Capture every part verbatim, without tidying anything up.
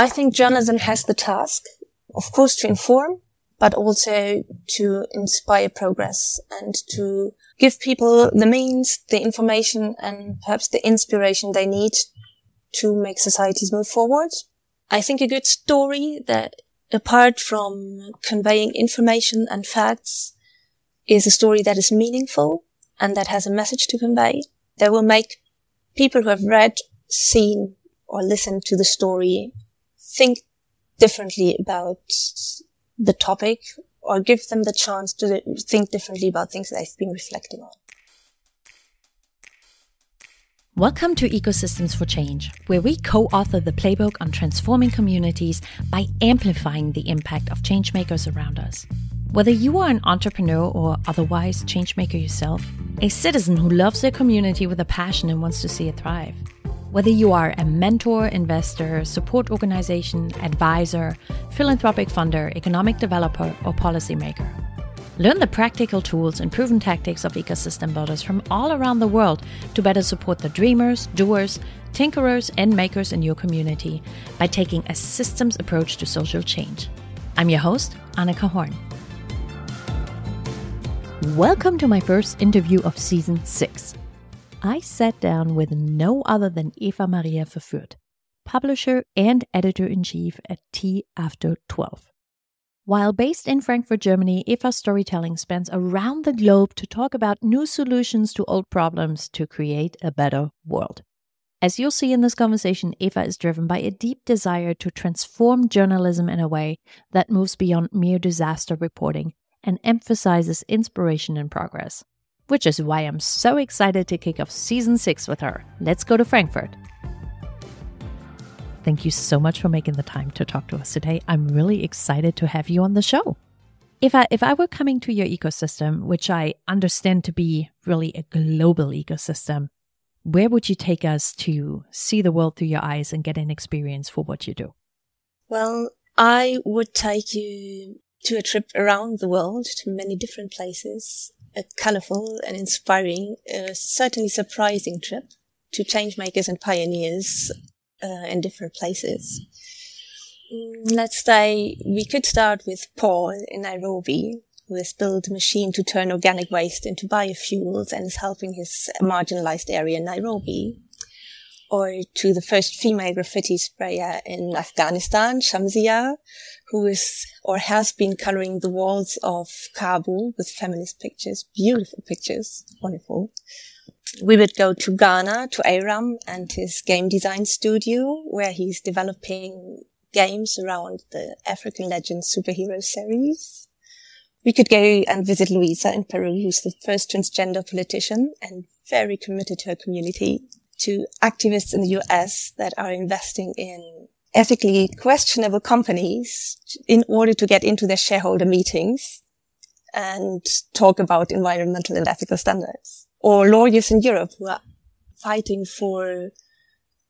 I think journalism has the task, of course, to inform, but also to inspire progress and to give people the means, the information, and perhaps the inspiration they need to make societies move forward. I think a good story that, apart from conveying information and facts, is a story that is meaningful and that has a message to convey, that will make people who have read, seen, or listened to the story think differently about the topic, or give them the chance to think differently about things they've been reflecting on. Welcome to Ecosystems for Change, where we co-author the playbook on transforming communities by amplifying the impact of changemakers around us. Whether you are an entrepreneur or otherwise changemaker yourself, a citizen who loves their community with a passion and wants to see it thrive, whether you are a mentor, investor, support organization, advisor, philanthropic funder, economic developer, or policymaker. Learn the practical tools and proven tactics of ecosystem builders from all around the world to better support the dreamers, doers, tinkerers, and makers in your community by taking a systems approach to social change. I'm your host, Annika Horn. Welcome to my first interview of season six. I sat down with no other than Eva Maria Verfürth, publisher and editor-in-chief at Tea After Twelve. While based in Frankfurt, Germany, Eva's storytelling spans around the globe to talk about new solutions to old problems to create a better world. As you'll see in this conversation, Eva is driven by a deep desire to transform journalism in a way that moves beyond mere disaster reporting and emphasizes inspiration and progress, which is why I'm so excited to kick off season six with her. Let's go to Frankfurt. Thank you so much for making the time to talk to us today. I'm really excited to have you on the show. If I, if I were coming to your ecosystem, which I understand to be really a global ecosystem, where would you take us to see the world through your eyes and get an experience for what you do? Well, I would take you to a trip around the world, to many different places. A colorful and inspiring, uh, certainly surprising trip to changemakers and pioneers uh, in different places. Let's say we could start with Paul in Nairobi, who has built a machine to turn organic waste into biofuels and is helping his marginalized area in Nairobi. Or to the first female graffiti sprayer in Afghanistan, Shamsia, who is or has been coloring the walls of Kabul with feminist pictures, beautiful pictures, wonderful. We would go to Ghana, to Aram and his game design studio, where he's developing games around the African Legends superhero series. We could go and visit Luisa in Peru, who's the first transgender politician and very committed to her community. To activists in the U S that are investing in ethically questionable companies in order to get into their shareholder meetings and talk about environmental and ethical standards. Or lawyers in Europe who are fighting for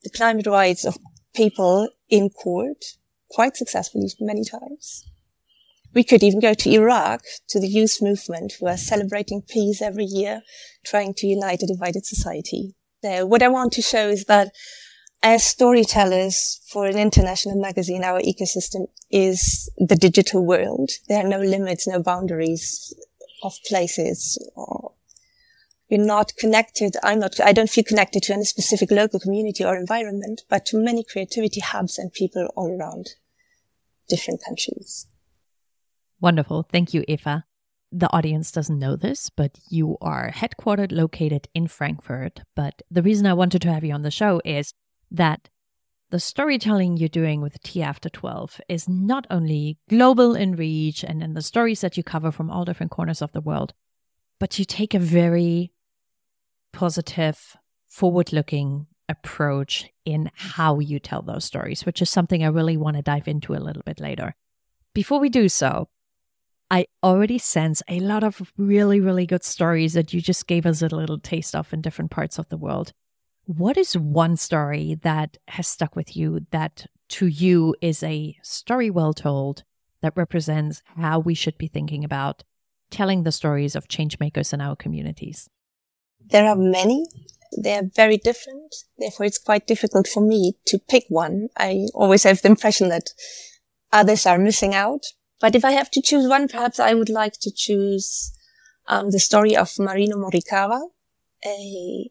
the climate rights of people in court quite successfully many times. We could even go to Iraq, to the youth movement who are celebrating peace every year, trying to unite a divided society. So what I want to show is that as storytellers for an international magazine, our ecosystem is the digital world. There are no limits, no boundaries of places. Or you're not connected. I'm not, I don't feel connected to any specific local community or environment, but to many creativity hubs and people all around different countries. Wonderful. Thank you, Eva. The audience doesn't know this, but you are headquartered, located in Frankfurt. But the reason I wanted to have you on the show is that the storytelling you're doing with Tea After twelve is not only global in reach and in the stories that you cover from all different corners of the world, but you take a very positive, forward-looking approach in how you tell those stories, which is something I really want to dive into a little bit later. Before we do so, I already sense a lot of really, really good stories that you just gave us a little taste of in different parts of the world. What is one story that has stuck with you that to you is a story well told that represents how we should be thinking about telling the stories of changemakers in our communities? There are many. They're very different. Therefore, it's quite difficult for me to pick one. I always have the impression that others are missing out. But if I have to choose one, perhaps I would like to choose um, the story of Marino Morikawa, a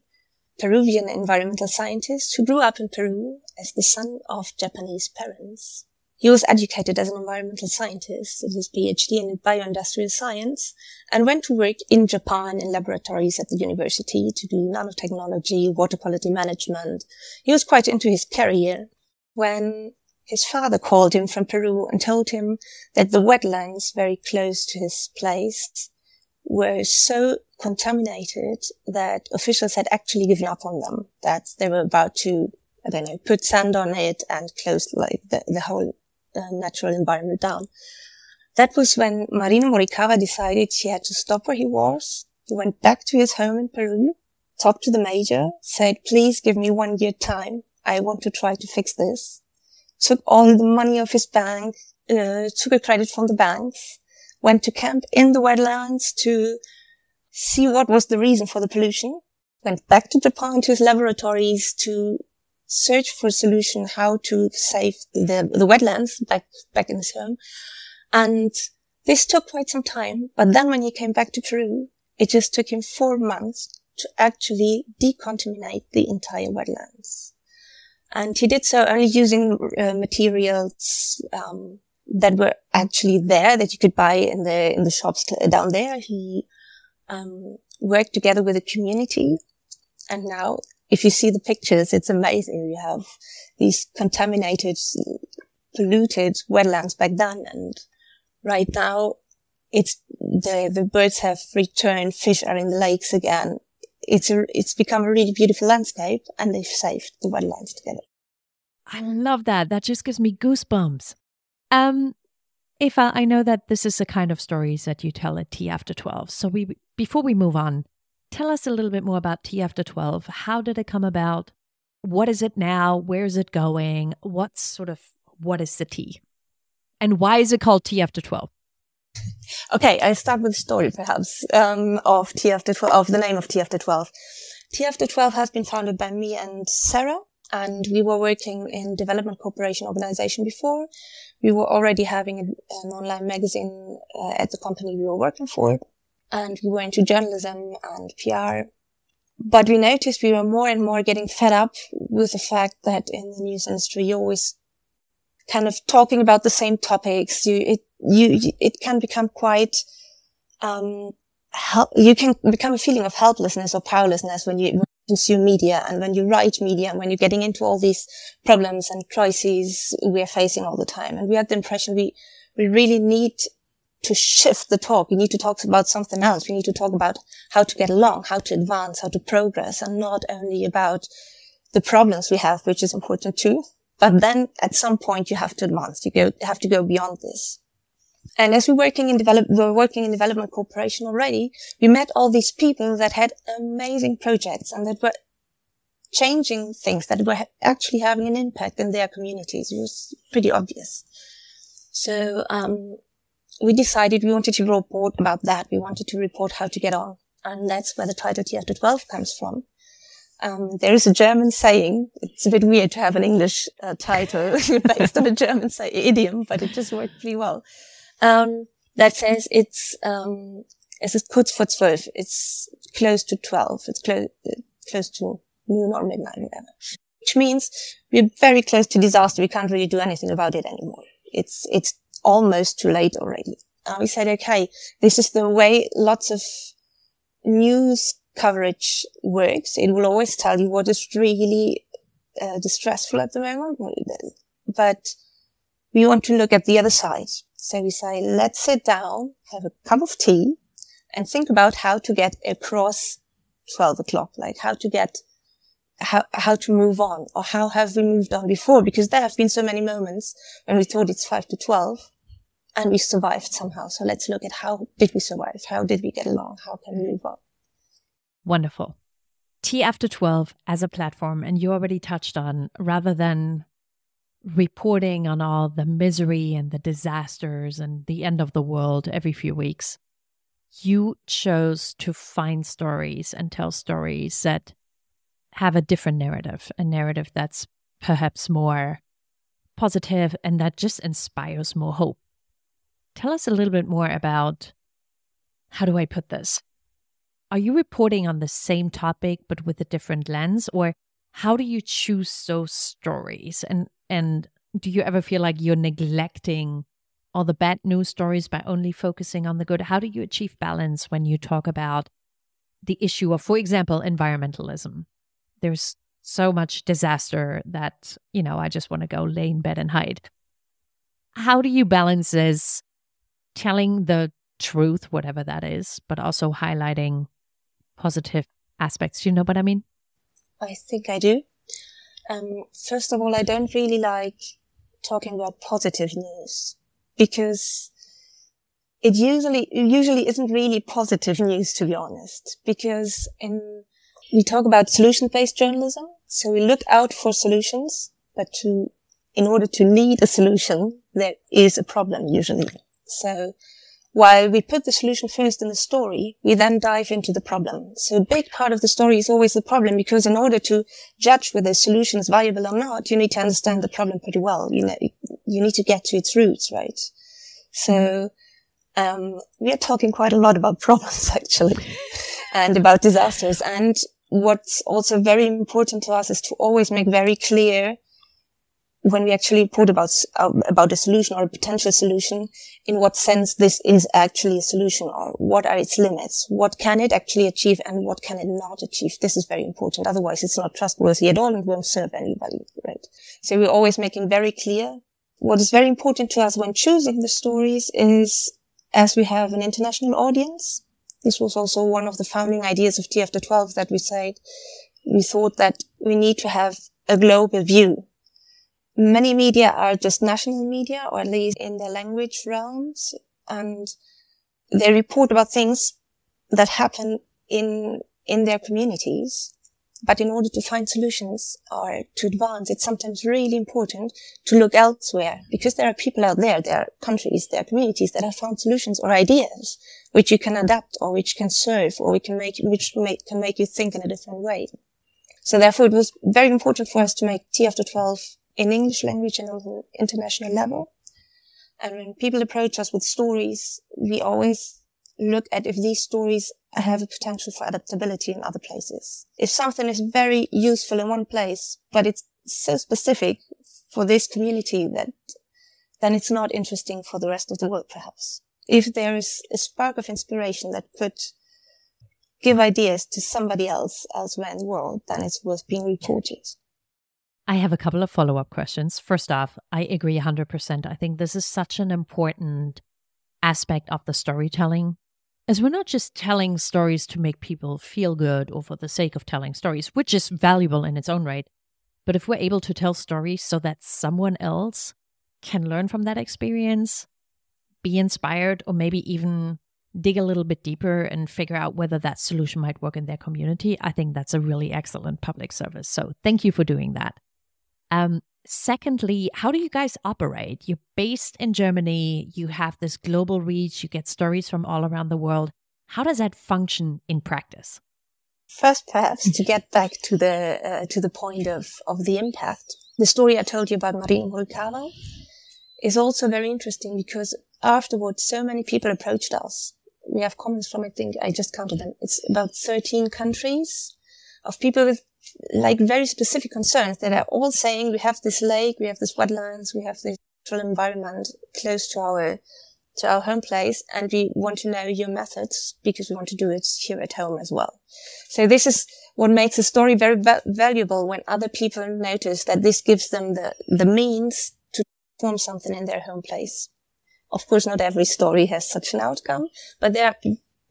Peruvian environmental scientist who grew up in Peru as the son of Japanese parents. He was educated as an environmental scientist, did his PhD in bioindustrial science, and went to work in Japan in laboratories at the university to do nanotechnology, water quality management. He was quite into his career when his father called him from Peru and told him that the wetlands very close to his place were so contaminated that officials had actually given up on them, that they were about to, I don't know, put sand on it and close like the, the whole Uh, natural environment down. That was when Marino Morikawa decided he had to stop where he was. He went back to his home in Peru, talked to the major, said, please give me one year time. I want to try to fix this. Took all the money of his bank, uh, took a credit from the banks, went to camp in the wetlands to see what was the reason for the pollution, went back to Japan to his laboratories to search for a solution how to save the, the wetlands back, back in his home. And this took quite some time. But then when he came back to Peru, it just took him four months to actually decontaminate the entire wetlands. And he did so only using uh, materials, um, that were actually there that you could buy in the, in the shops down there. He, um, worked together with the community. And now, if you see the pictures, it's amazing. You have these contaminated, polluted wetlands back then. And right now, it's the, the birds have returned. Fish are in the lakes again. It's a, it's become a really beautiful landscape, and they've saved the wetlands together. I love that. That just gives me goosebumps. Um, Eva, I know that this is the kind of stories that you tell at Tea After twelve. So we, before we move on, tell us a little bit more about Tea After twelve. How did it come about? What is it now? Where is it going? What's sort of, what is the tea? And why is it called Tea After twelve? Okay, I'll start with the story perhaps um, of Tea After twelve, of the name of Tea After twelve. Tea After twelve has been founded by me and Sarah, and we were working in development cooperation organization before. We were already having an online magazine uh, at the company we were working for. And we were into journalism and P R. But we noticed we were more and more getting fed up with the fact that in the news industry, you're always kind of talking about the same topics. You, it, you, it can become quite, um, help, you can become a feeling of helplessness or powerlessness when you consume media and when you write media and when you're getting into all these problems and crises we are facing all the time. And we had the impression we, we really need to shift the talk. We need to talk about something else. We need to talk about how to get along, how to advance, how to progress, and not only about the problems we have, which is important too. But then at some point you have to advance. You go, have to go beyond this. And as we were working in develop, we were working in development cooperation already, we met all these people that had amazing projects and that were changing things, that were actually having an impact in their communities. It was pretty obvious. So, um, we decided we wanted to report about that. We wanted to report how to get on. And that's where the title Tea After twelve comes from. Um, there is a German saying. It's a bit weird to have an English uh, title based on a German say- idiom, but it just worked pretty well. Um, that says it's, um, es ist kurz vor zwölf. It's close to twelve. It's clo- close to noon or midnight, whatever. Which means we're very close to disaster. We can't really do anything about it anymore. It's, it's, almost too late already. And we said, okay, this is the way lots of news coverage works. It will always tell you what is really uh, distressful at the moment. But we want to look at the other side. So we say, let's sit down, have a cup of tea, and think about how to get across twelve o'clock, like how to get How, how to move on, or how have we moved on before? Because there have been so many moments when we thought it's five to twelve and we survived somehow. So let's look at how did we survive? How did we get along? How can we move on? Wonderful. Tea After twelve as a platform, and you already touched on, rather than reporting on all the misery and the disasters and the end of the world every few weeks, you chose to find stories and tell stories that have a different narrative, a narrative that's perhaps more positive and that just inspires more hope. Tell us a little bit more about, how do I put this? Are you reporting on the same topic but with a different lens? Or how do you choose those stories? And and do you ever feel like you're neglecting all the bad news stories by only focusing on the good? How do you achieve balance when you talk about the issue of, for example, environmentalism? There's so much disaster that, you know, I just want to go lay in bed and hide. How do you balance this, telling the truth, whatever that is, but also highlighting positive aspects? Do you know what I mean? I think I do. Um, first of all, I don't really like talking about positive news because it usually it usually isn't really positive news, to be honest, because in, we talk about solution-based journalism. So we look out for solutions, but to in order to lead a solution, there is a problem usually. So while we put the solution first in the story, we then dive into the problem. So a big part of the story is always the problem, because in order to judge whether a solution is viable or not, you need to understand the problem pretty well. You know, you need to get to its roots, right? So um we are talking quite a lot about problems, actually, and about disasters. And what's also very important to us is to always make very clear when we actually report about uh, about a solution or a potential solution, in what sense this is actually a solution, or what are its limits, what can it actually achieve and what can it not achieve. This is very important. Otherwise, it's not trustworthy at all and won't serve anybody, right? So we're always making very clear. What is very important to us when choosing the stories is, as we have an international audience, this was also one of the founding ideas of Tea After twelve, that we said we thought that we need to have a global view. Many media are just national media, or at least in their language realms, and they report about things that happen in in their communities. But in order to find solutions or to advance, it's sometimes really important to look elsewhere, because there are people out there, there are countries, there are communities that have found solutions or ideas which you can adapt, or which can serve, or which can make which make, can make you think in a different way. So therefore, it was very important for us to make Tea After twelve in English language and on an international level. And when people approach us with stories, we always look at if these stories have a potential for adaptability in other places. If something is very useful in one place, but it's so specific for this community, that then it's not interesting for the rest of the world, perhaps. If there is a spark of inspiration that could give ideas to somebody else elsewhere in the world, then it's worth being reported. I have a couple of follow-up questions. First off, I agree one hundred percent. I think this is such an important aspect of the storytelling, as we're not just telling stories to make people feel good or for the sake of telling stories, which is valuable in its own right. But if we're able to tell stories so that someone else can learn from that experience, be inspired, or maybe even dig a little bit deeper and figure out whether that solution might work in their community, I think that's a really excellent public service. So thank you for doing that. Um, secondly, how do you guys operate? You're based in Germany, you have this global reach, you get stories from all around the world. How does that function in practice? First, perhaps to get back to the uh, to the point of, of the impact. The story I told you about Marino Morikawa is also very interesting, because afterwards so many people approached us. We have comments from, I think, I just counted them, it's about thirteen countries of people with like very specific concerns that are all saying, we have this lake, we have this wetlands, we have this natural environment close to our to our home place, and we want to know your methods, because we want to do it here at home as well. So this is what makes a story very va- valuable, when other people notice that this gives them the, the means to form something in their home place. Of course, not every story has such an outcome, but there are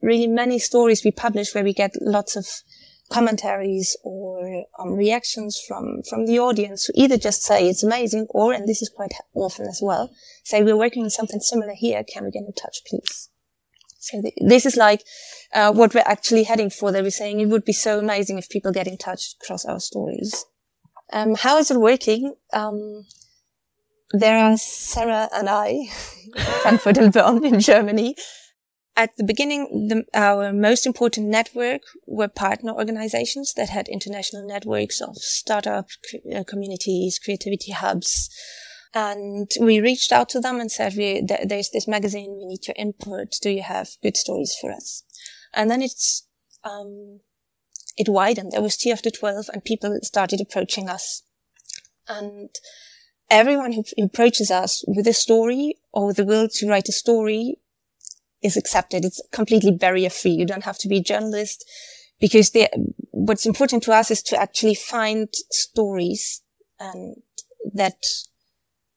really many stories we publish where we get lots of commentaries or um, reactions from, from the audience, who either just say it's amazing, or, and this is quite often as well, say we're working on something similar here, can we get in touch, please? So th- this is like uh, what we're actually heading for. They were saying it would be so amazing if people get in touch across our stories. Um, how is it working? Um, there are Sarah and I, Frankfurt and Bern in Germany. At the beginning, the, our most important network were partner organizations that had international networks of startup uh, communities, creativity hubs. And we reached out to them and said, we, th- there's this magazine, we need your input. Do you have good stories for us? And then it's, um, it widened. There was Tea After Twelve and people started approaching us. And everyone who approaches us with a story or with the will to write a story is accepted. It's completely barrier-free. You don't have to be a journalist, because they, what's important to us is to actually find stories and that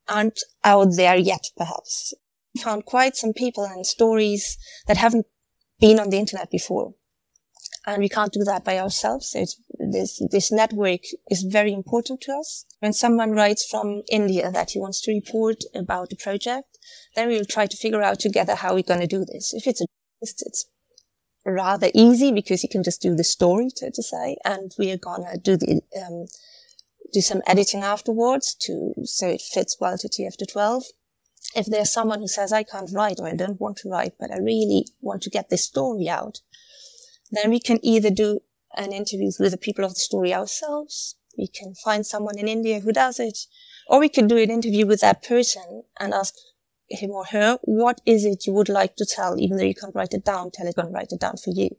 aren't out there yet, perhaps. We found quite some people and stories that haven't been on the internet before. And we can't do that by ourselves. So it's, this, this network is very important to us. When someone writes from India that he wants to report about the project, then we'll try to figure out together how we're going to do this. If it's a journalist, it's rather easy because you can just do the story, so to say, and we are going to do the um, do some editing afterwards to so it fits well to Tea After Twelve. If there's someone who says, I can't write or I don't want to write, but I really want to get this story out, then we can either do an interview with the people of the story ourselves, we can find someone in India who does it, or we could do an interview with that person and ask him or her, what is it you would like to tell? Even though you can't write it down, tell it and write it down for you.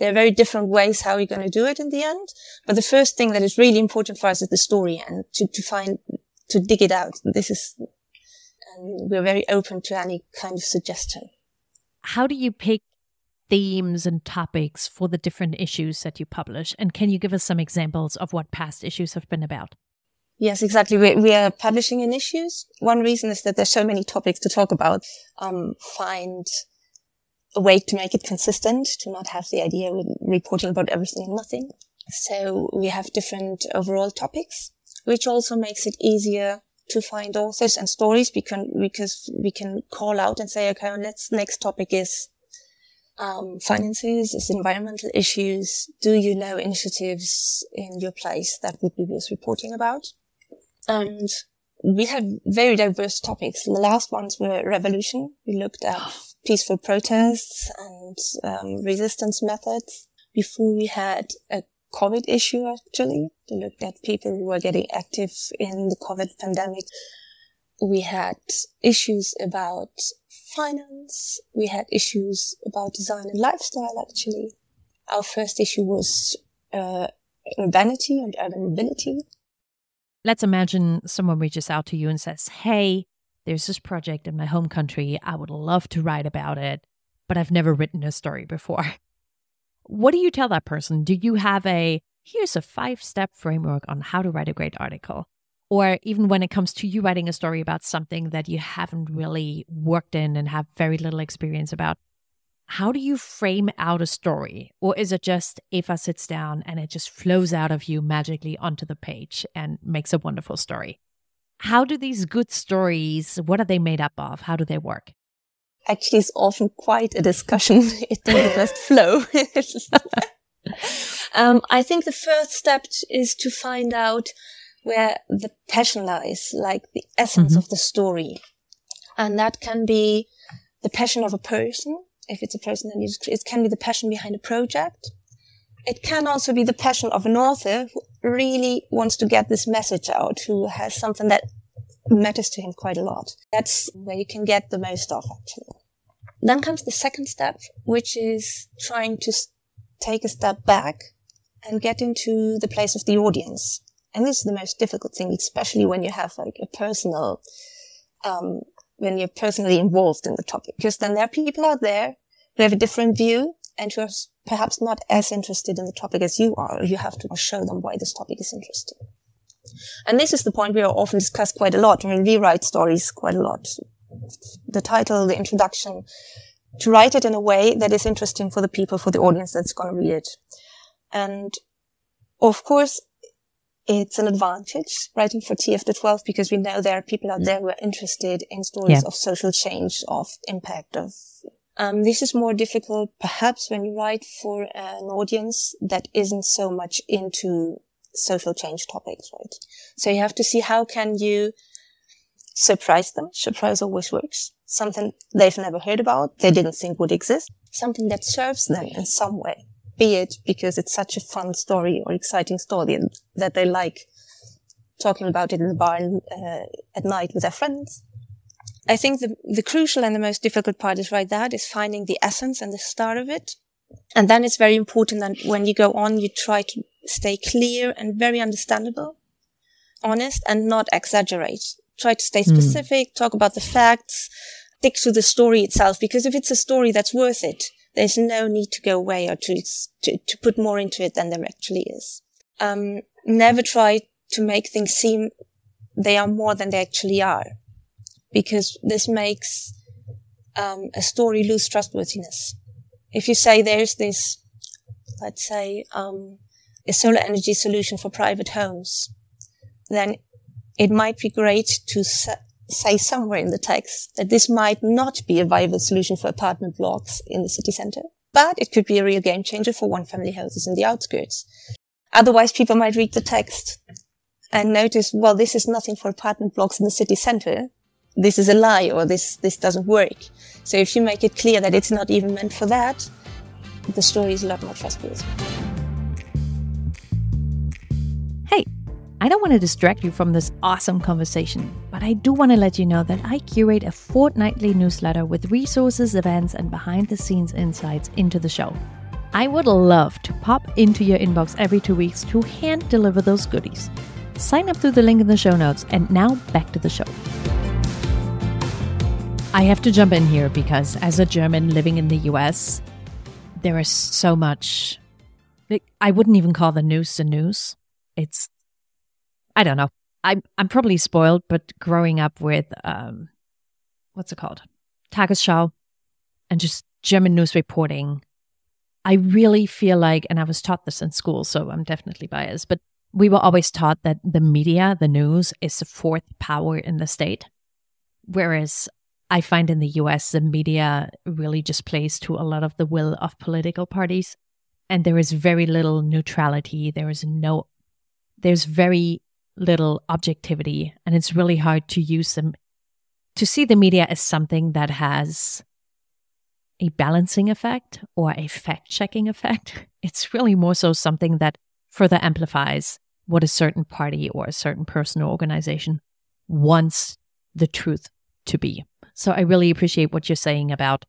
There are very different ways how we're going to do it in the end. But the first thing that is really important for us is the story and to, to find, to dig it out. This is, and we're very open to any kind of suggestion. How do you pick themes and topics for the different issues that you publish? And can you give us some examples of what past issues have been about? Yes, exactly. We, we are publishing in issues. One reason is that there's so many topics to talk about. Um, find a way to make it consistent, to not have the idea of reporting about everything and nothing. So we have different overall topics, which also makes it easier to find authors and stories because, because we can call out and say, okay, let's, next topic is Um, finances, is environmental issues. Do you know initiatives in your place that would be worth reporting about? And we had very diverse topics. The last ones were revolution. We looked at peaceful protests and um, resistance methods. Before we had a COVID issue, actually. We looked at people who were getting active in the COVID pandemic. We had issues about finance. We had issues about design and lifestyle, actually. Our first issue was uh, urbanity and urban mobility. Let's imagine someone reaches out to you and says, hey, there's this project in my home country. I would love to write about it, but I've never written a story before. What do you tell that person? Do you have a, here's a five-step framework on how to write a great article? Or even when it comes to you writing a story about something that you haven't really worked in and have very little experience about, how do you frame out a story? Or is it just Eva sits down and it just flows out of you magically onto the page and makes a wonderful story? How do these good stories, what are they made up of? How do they work? Actually, it's often quite a discussion. It doesn't just flow. um, I think the first step is to find out where the passion lies, like the essence mm-hmm. of the story. And that can be the passion of a person. If it's a person, then it can be the passion behind a project. It can also be the passion of an author who really wants to get this message out, who has something that matters to him quite a lot. That's where you can get the most of, actually. Then comes the second step, which is trying to take a step back and get into the place of the audience. And this is the most difficult thing, especially when you have like a personal, um, when you're personally involved in the topic. Because then there are people out there who have a different view and who are perhaps not as interested in the topic as you are. You have to show them why this topic is interesting. And this is the point we are often discussed quite a lot. I mean, we write stories quite a lot. The title, the introduction, to write it in a way that is interesting for the people, for the audience that's going to read it. And of course, it's an advantage writing for Tea After Twelve because we know there are people out there who are interested in stories yeah. of social change, of impact. Of um, this is more difficult perhaps when you write for an audience that isn't so much into social change topics, right? So you have to see how can you surprise them. Surprise always works. Something they've never heard about, they didn't think would exist. Something that serves them in some way, be it because it's such a fun story or exciting story that they like talking about it in the bar uh, at night with their friends. I think the, the crucial and the most difficult part is right that is finding the essence and the start of it. And then it's very important that when you go on, you try to stay clear and very understandable, honest, and not exaggerate. Try to stay specific, mm. talk about the facts, stick to the story itself, because if it's a story that's worth it, there's no need to go away or to to, to put more into it than there actually is. Um, never try to make things seem they are more than they actually are, because this makes um, a story lose trustworthiness. If you say there's this, let's say, um, a solar energy solution for private homes, then it might be great to sa- say somewhere in the text that this might not be a viable solution for apartment blocks in the city center, but it could be a real game changer for one-family houses in the outskirts. Otherwise, people might read the text and notice, well, this is nothing for apartment blocks in the city center. This is a lie, or this, this doesn't work. So if you make it clear that it's not even meant for that, the story is a lot more trustworthy. Hey, I don't want to distract you from this awesome conversation, but I do want to let you know that I curate a fortnightly newsletter with resources, events, and behind-the-scenes insights into the show. I would love to pop into your inbox every two weeks to hand-deliver those goodies. Sign up through the link in the show notes, and now back to the show. I have to jump in here because as a German living in the U S, there is so much, I wouldn't even call the news the news. It's, I don't know. I'm, I'm probably spoiled, but growing up with, um, what's it called? Tagesschau and just German news reporting. I really feel like, and I was taught this in school, so I'm definitely biased, but we were always taught that the media, the news, is the fourth power in the state. Whereas I find in the U S, the media really just plays to a lot of the will of political parties, and there is very little neutrality. There is no, there's very little objectivity, and it's really hard to use them, to see the media as something that has a balancing effect or a fact-checking effect. It's really more so something that further amplifies what a certain party or a certain person or organization wants the truth to be. So I really appreciate what you're saying about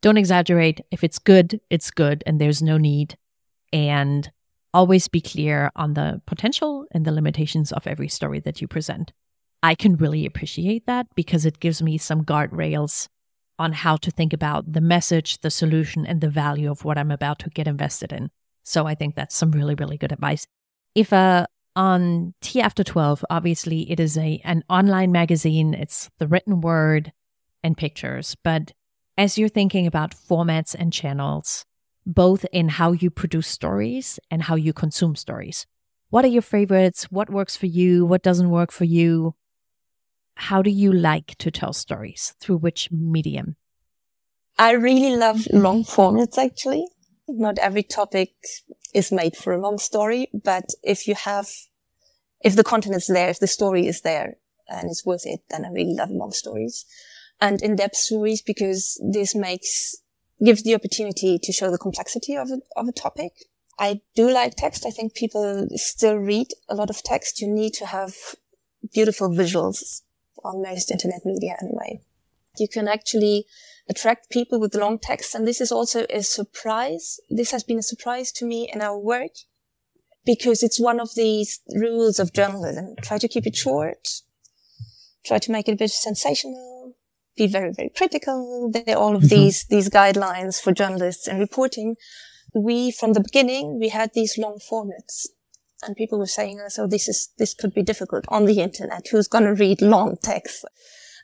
don't exaggerate. If it's good, it's good, and there's no need. And always be clear on the potential and the limitations of every story that you present. I can really appreciate that because it gives me some guardrails on how to think about the message, the solution, and the value of what I'm about to get invested in. So I think that's some really, really good advice. If a On Tea After Twelve, obviously it is a an online magazine. It's the written word and pictures. But as you're thinking about formats and channels, both in how you produce stories and how you consume stories, what are your favorites? What works for you? What doesn't work for you? How do you like to tell stories? Through which medium? I really love long formats, actually. Not every topic is made for a long story, but if you have, if the content is there, if the story is there and it's worth it, then I really love long stories and in-depth stories, because this makes, gives the opportunity to show the complexity of a, of a topic. I do like text. I think people still read a lot of text. You need to have beautiful visuals on most internet media anyway. You can actually attract people with long texts. And this is also a surprise. This has been a surprise to me in our work because it's one of these rules of journalism. Try to keep it short. Try to make it a bit sensational. Be very, very critical. There are all of these, these guidelines for journalists and reporting. We, from the beginning, we had these long formats and people were saying, oh, so this is, this could be difficult on the internet. Who's going to read long texts?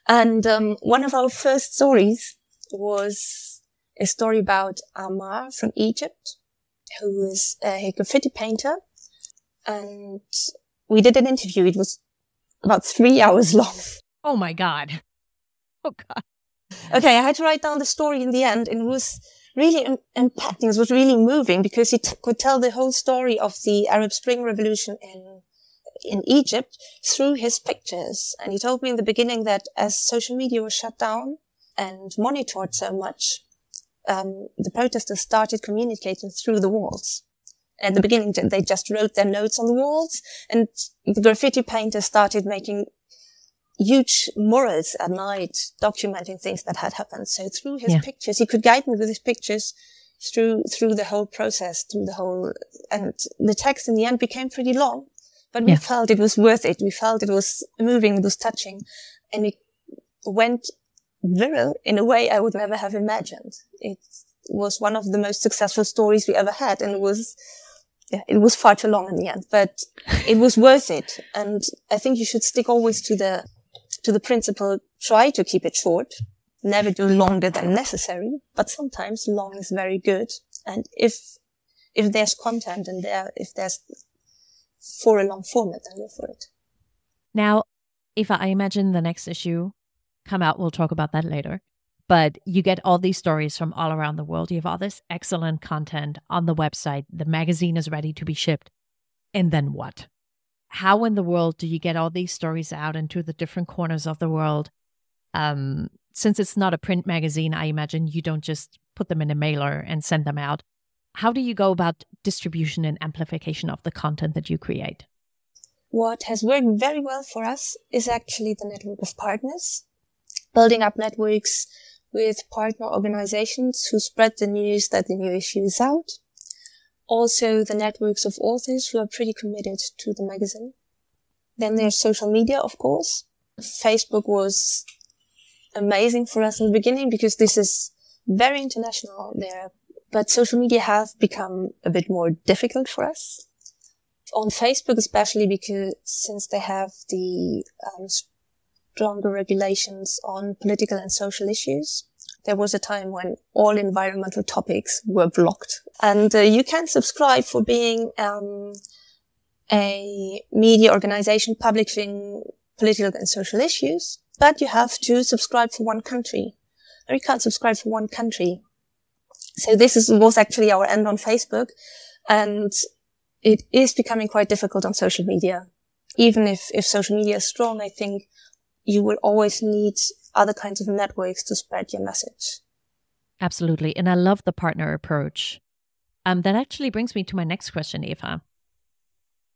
And, um, one of our first stories was a story about Amar from Egypt, who is a graffiti painter. And we did an interview. It was about three hours long. Oh, my God. Oh, God. Okay, I had to write down the story in the end. It was really impacting. It was really moving because he t- could tell the whole story of the Arab Spring Revolution in in Egypt through his pictures. And he told me in the beginning that as social media was shut down and monitored so much, um, the protesters started communicating through the walls. At the beginning, they just wrote their notes on the walls, and the graffiti painters started making huge murals at night, documenting things that had happened. So through his yeah. pictures, he could guide me with his pictures through through the whole process, through the whole, and the text in the end became pretty long, but we yeah. felt it was worth it. We felt it was moving, it was touching, and it went viral in a way I would never have imagined. It was one of the most successful stories we ever had, and it was yeah, it was far too long in the end, but it was worth it. And I think you should stick always to the to the principle, try to keep it short, never do longer than necessary, but sometimes long is very good. And if if there's content and there if there's for a long format, then go for it. Now, if I imagine the next issue come out, we'll talk about that later. But you get all these stories from all around the world. You have all this excellent content on the website. The magazine is ready to be shipped. And then what? How in the world do you get all these stories out into the different corners of the world? Um, since it's not a print magazine, I imagine you don't just put them in a mailer and send them out. How do you go about distribution and amplification of the content that you create? What has worked very well for us is actually the network of partners, building up networks with partner organizations who spread the news that the new issue is out. Also the networks of authors who are pretty committed to the magazine. Then there's social media, of course. Facebook was amazing for us in the beginning because this is very international there. But social media has become a bit more difficult for us. On Facebook especially because since they have the um, stronger regulations on political and social issues. There was a time when all environmental topics were blocked. And uh, you can subscribe for being um, a media organization publishing political and social issues, but you have to subscribe for one country. Or you can't subscribe for one country. So this is, was actually our end on Facebook, and it is becoming quite difficult on social media. Even if, if social media is strong, I think you will always need other kinds of networks to spread your message. Absolutely. And I love the partner approach. Um, that actually brings me to my next question, Eva.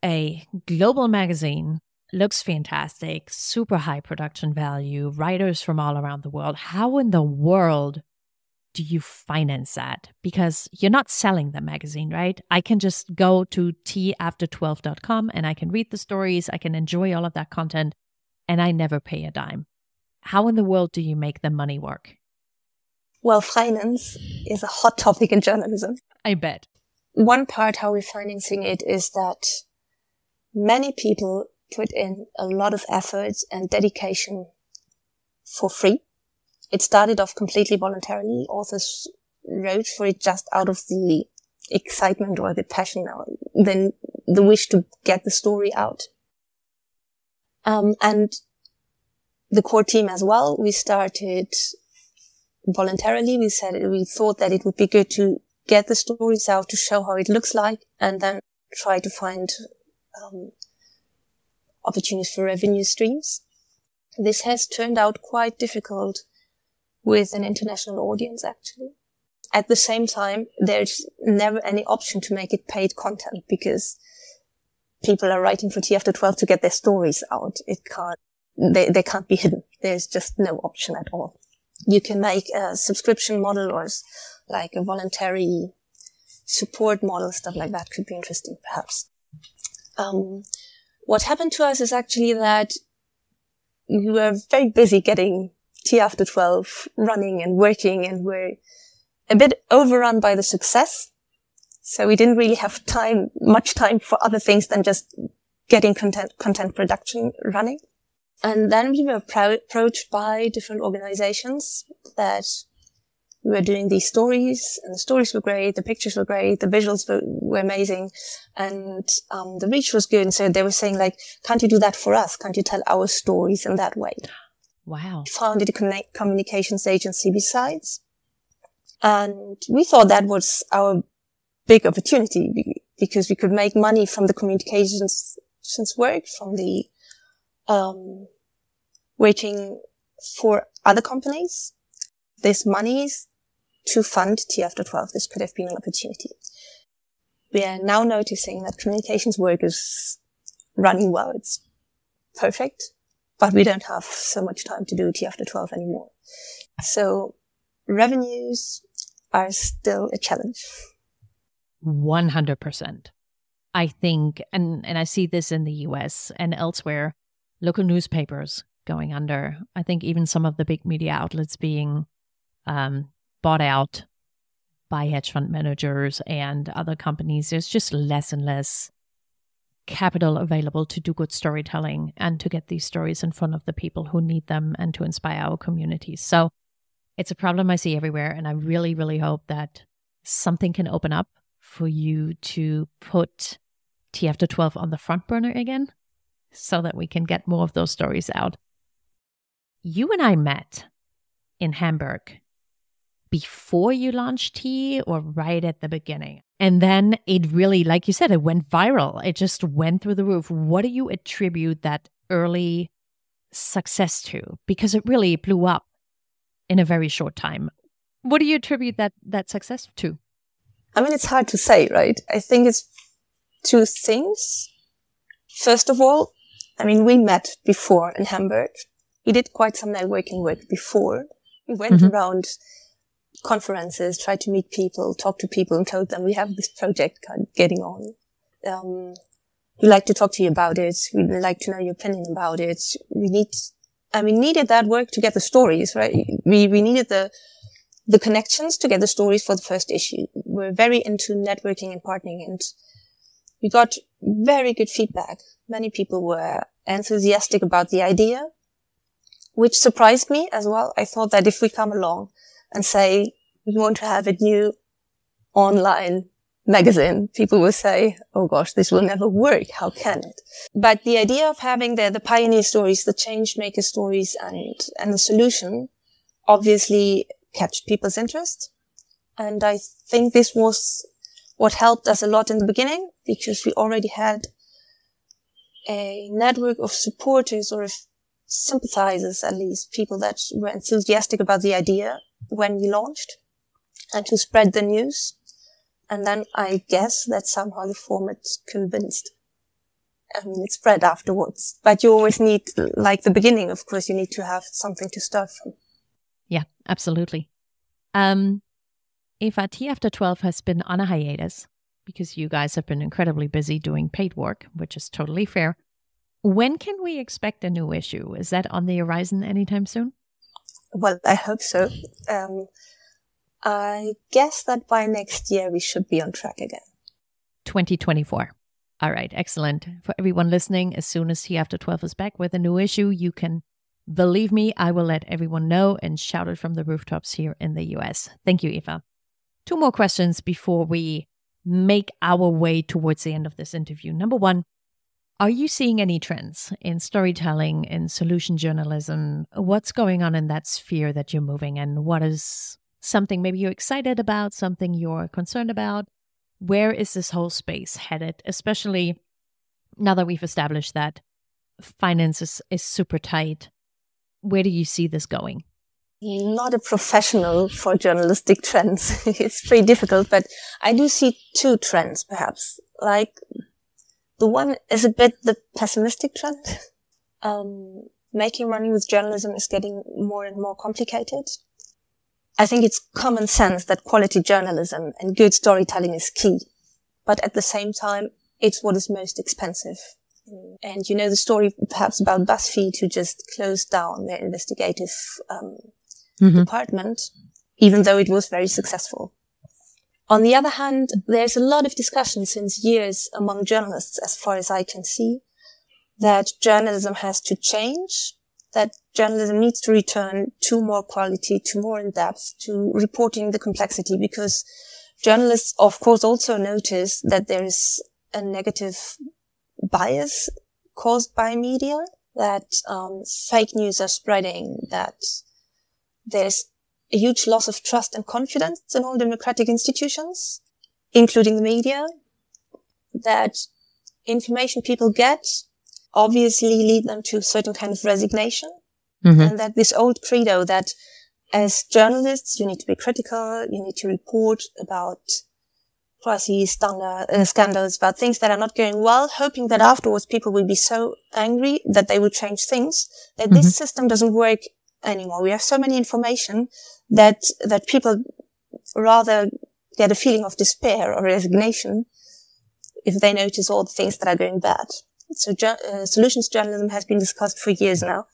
A global magazine looks fantastic, super high production value, writers from all around the world. How in the world do you finance that? Because you're not selling the magazine, right? I can just go to tea after twelve dot com and I can read the stories. I can enjoy all of that content. And I never pay a dime. How in the world do you make the money work? Well, finance is a hot topic in journalism. I bet. One part how we're financing it is that many people put in a lot of effort and dedication for free. It started off completely voluntarily. Authors wrote for it just out of the excitement or the passion or the, the wish to get the story out. Um, and the core team as well, we started voluntarily. We said, we thought that it would be good to get the stories out, to show how it looks like, and then try to find, um, opportunities for revenue streams. This has turned out quite difficult with an international audience, actually. At the same time, there's never any option to make it paid content because people are writing for Tea After twelve to get their stories out. It can't, they, they can't be hidden. There's just no option at all. You can make a subscription model or like a voluntary support model, stuff like that could be interesting, perhaps. Um, what happened to us is actually that we were very busy getting Tea After twelve running and working, and we're a bit overrun by the success. So we didn't really have time, much time for other things than just getting content, content production running. And then we were pro- approached by different organizations that we were doing these stories, and the stories were great, the pictures were great, the visuals were, were amazing, and um, the reach was good. And so they were saying, like, can't you do that for us? Can't you tell our stories in that way? Wow. We founded a connect- communications agency besides. And we thought that was our big opportunity because we could make money from the communications since work, from the um, waiting for other companies, these monies to fund Tea After twelve. This could have been an opportunity. We are now noticing that communications work is running well. It's perfect, but we don't have so much time to do Tea After twelve anymore. So revenues are still a challenge. one hundred percent. I think, and, and I see this in the U S and elsewhere, local newspapers going under. I think even some of the big media outlets being um, bought out by hedge fund managers and other companies. There's just less and less capital available to do good storytelling and to get these stories in front of the people who need them and to inspire our communities. So it's a problem I see everywhere. And I really, really hope that something can open up for you to put Tea After twelve on the front burner again so that we can get more of those stories out. You and I met in Hamburg before you launched Tea, or right at the beginning. And then it really, like you said, it went viral. It just went through the roof. What do you attribute that early success to? Because it really blew up in a very short time. What do you attribute that, that success to? I mean, it's hard to say, right? I think it's two things. First of all, I mean, we met before in Hamburg. We did quite some networking work before. We went mm-hmm. around conferences, try to meet people, talk to people, and told them we have this project getting on. Um, we like to talk to you about it. We like to know your opinion about it. We need, I mean, needed that work to get the stories, right? We we needed the the connections to get the stories for the first issue. We're very into networking and partnering, and we got very good feedback. Many people were enthusiastic about the idea, which surprised me as well. I thought that if we come along and say, we want to have a new online magazine, people will say, oh gosh, this will never work. How can it? But the idea of having the, the pioneer stories, the change maker stories, and, and the solution obviously catch people's interest. And I think this was what helped us a lot in the beginning, because we already had a network of supporters, or of sympathizers at least, people that were enthusiastic about the idea when we launched, and to spread the news. And then I guess that somehow the format convinced. I mean, it spread afterwards. But you always need, like the beginning, of course, you need to have something to start from. Yeah, absolutely. Um, Eva, Tea After twelve has been on a hiatus because you guys have been incredibly busy doing paid work, which is totally fair. When can we expect a new issue? Is that on the horizon anytime soon? Well, I hope so. Um, I guess that by next year we should be on track again. twenty twenty-four. All right, excellent. For everyone listening, as soon as Tea After twelve is back with a new issue, you can believe me, I will let everyone know and shout it from the rooftops here in the U S. Thank you, Eva. Two more questions before we make our way towards the end of this interview. Number one, are you seeing any trends in storytelling, in solution journalism? What's going on in that sphere that you're moving in? What is something maybe you're excited about, something you're concerned about? Where is this whole space headed, especially now that we've established that finance is, is super tight? Where do you see this going? Not a professional for journalistic trends. It's pretty difficult, but I do see two trends, perhaps. Like, the one is a bit the pessimistic trend. Um, making money with journalism is getting more and more complicated. I think it's common sense that quality journalism and good storytelling is key. But at the same time, it's what is most expensive. Mm. And you know the story perhaps about BuzzFeed, who just closed down their investigative um, mm-hmm. department, even though it was very successful. On the other hand, there's a lot of discussion since years among journalists, as far as I can see, that journalism has to change, that journalism needs to return to more quality, to more in-depth, to reporting the complexity, because journalists, of course, also notice that there is a negative bias caused by media, that um, fake news are spreading, that there's a huge loss of trust and confidence in all democratic institutions, including the media, that information people get obviously lead them to a certain kind of resignation. Mm-hmm. And that this old credo that as journalists, you need to be critical, you need to report about quasi uh, scandals, about things that are not going well, hoping that afterwards people will be so angry that they will change things, that mm-hmm. this system doesn't work anymore. We have so many information that that people rather get a feeling of despair or resignation if they notice all the things that are going bad. So uh, solutions journalism has been discussed for years now.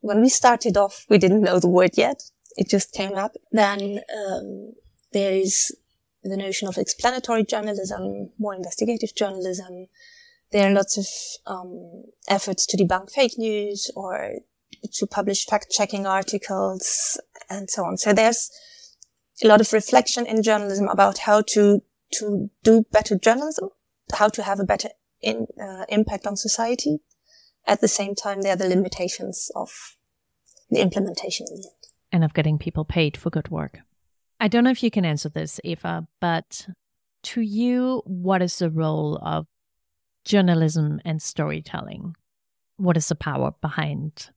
When we started off, we didn't know the word yet. It just came up. Then um, there is the notion of explanatory journalism, more investigative journalism. There are lots of um, efforts to debunk fake news or to publish fact-checking articles and so on. So there's a lot of reflection in journalism about how to to do better journalism, how to have a better in, uh, impact on society. At the same time, there are the limitations of the implementation in the end. And of getting people paid for good work. I don't know if you can answer this, Eva, but to you, what is the role of journalism and storytelling? What is the power behind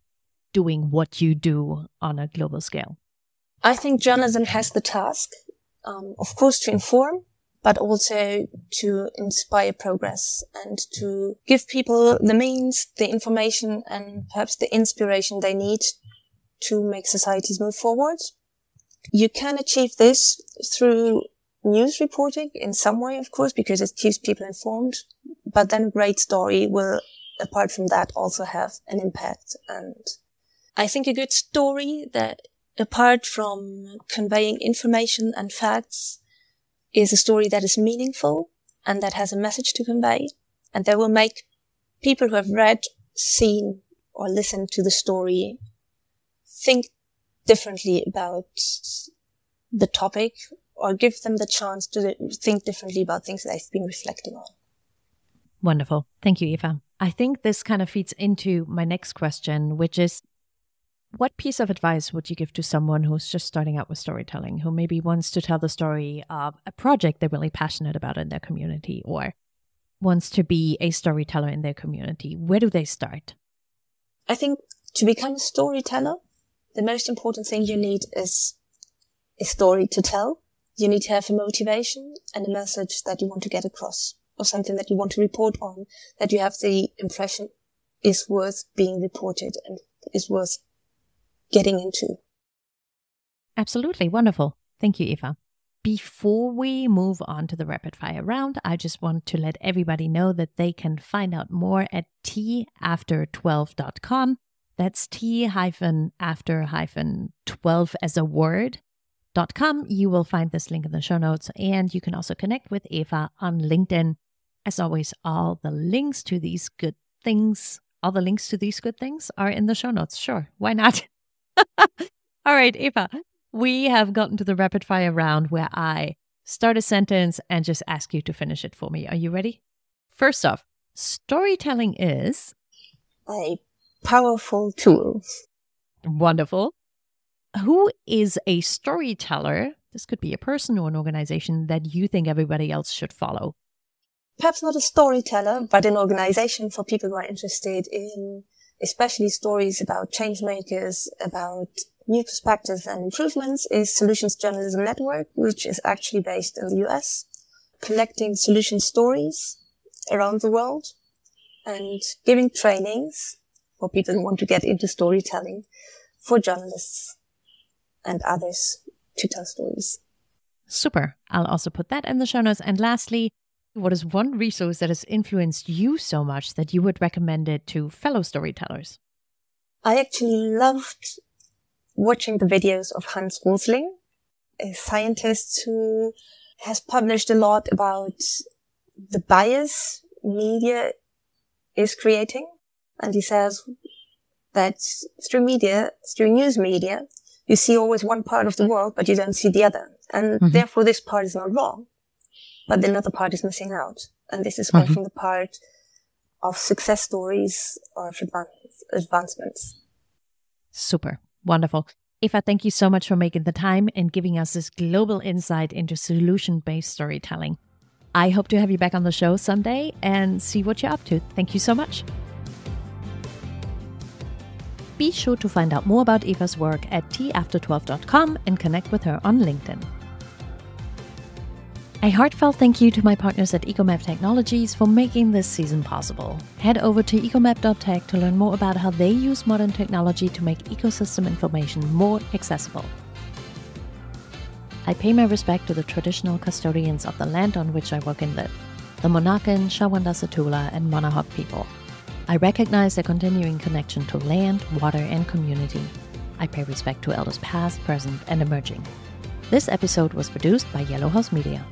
doing what you do on a global scale? I think journalism has the task, um, of course, to inform, but also to inspire progress and to give people the means, the information, and perhaps the inspiration they need to make societies move forward. You can achieve this through news reporting in some way, of course, because it keeps people informed. But then a great story will, apart from that, also have an impact. And I think a good story that, apart from conveying information and facts, is a story that is meaningful and that has a message to convey, and that will make people who have read, seen, or listened to the story think differently about the topic, or give them the chance to think differently about things that I've been reflecting on. Wonderful. Thank you, Eva. I think this kind of feeds into my next question, which is, what piece of advice would you give to someone who's just starting out with storytelling, who maybe wants to tell the story of a project they're really passionate about in their community, or wants to be a storyteller in their community? Where do they start? I think to become a storyteller, the most important thing you need is a story to tell. You need to have a motivation and a message that you want to get across, or something that you want to report on, that you have the impression is worth being reported and is worth getting into. Absolutely. Wonderful. Thank you, Eva. Before we move on to the rapid fire round, I just want to let everybody know that they can find out more at tea after twelve dot com. That's tea after twelve as a word dot com. You will find this link in the show notes, and you can also connect with Eva on LinkedIn. As always, all the links to these good things All the links to these good things are in the show notes. Sure, why not? All right, Eva, we have gotten to the rapid fire round where I start a sentence and just ask you to finish it for me. Are you ready? First off, storytelling is a powerful tool. Wonderful. Who is a storyteller? This could be a person or an organization that you think everybody else should follow. Perhaps not a storyteller, but an organization for people who are interested in especially stories about change makers, about new perspectives and improvements, is Solutions Journalism Network, which is actually based in the U S, collecting solution stories around the world and giving trainings for people who want to get into storytelling, for journalists and others to tell stories. Super. I'll also put that in the show notes. And lastly, what is one resource that has influenced you so much that you would recommend it to fellow storytellers? I actually loved watching the videos of Hans Rosling, a scientist who has published a lot about the bias media is creating. And he says that through media, through news media, you see always one part of the world, but you don't see the other. And mm-hmm. therefore, this part is not wrong, but another part is missing out. And this is often mm-hmm. the part of success stories or of advancements. Super. Wonderful. Eva, thank you so much for making the time and giving us this global insight into solution-based storytelling. I hope to have you back on the show someday and see what you're up to. Thank you so much. Be sure to find out more about Eva's work at tea after twelve dot com and connect with her on LinkedIn. A heartfelt thank you to my partners at Ecomap Technologies for making this season possible. Head over to ecomap dot tech to learn more about how they use modern technology to make ecosystem information more accessible. I pay my respect to the traditional custodians of the land on which I work and live, the Monacan, Shawandasatula, and Monahawk people. I recognize their continuing connection to land, water, and community. I pay respect to elders past, present, and emerging. This episode was produced by Yellow House Media.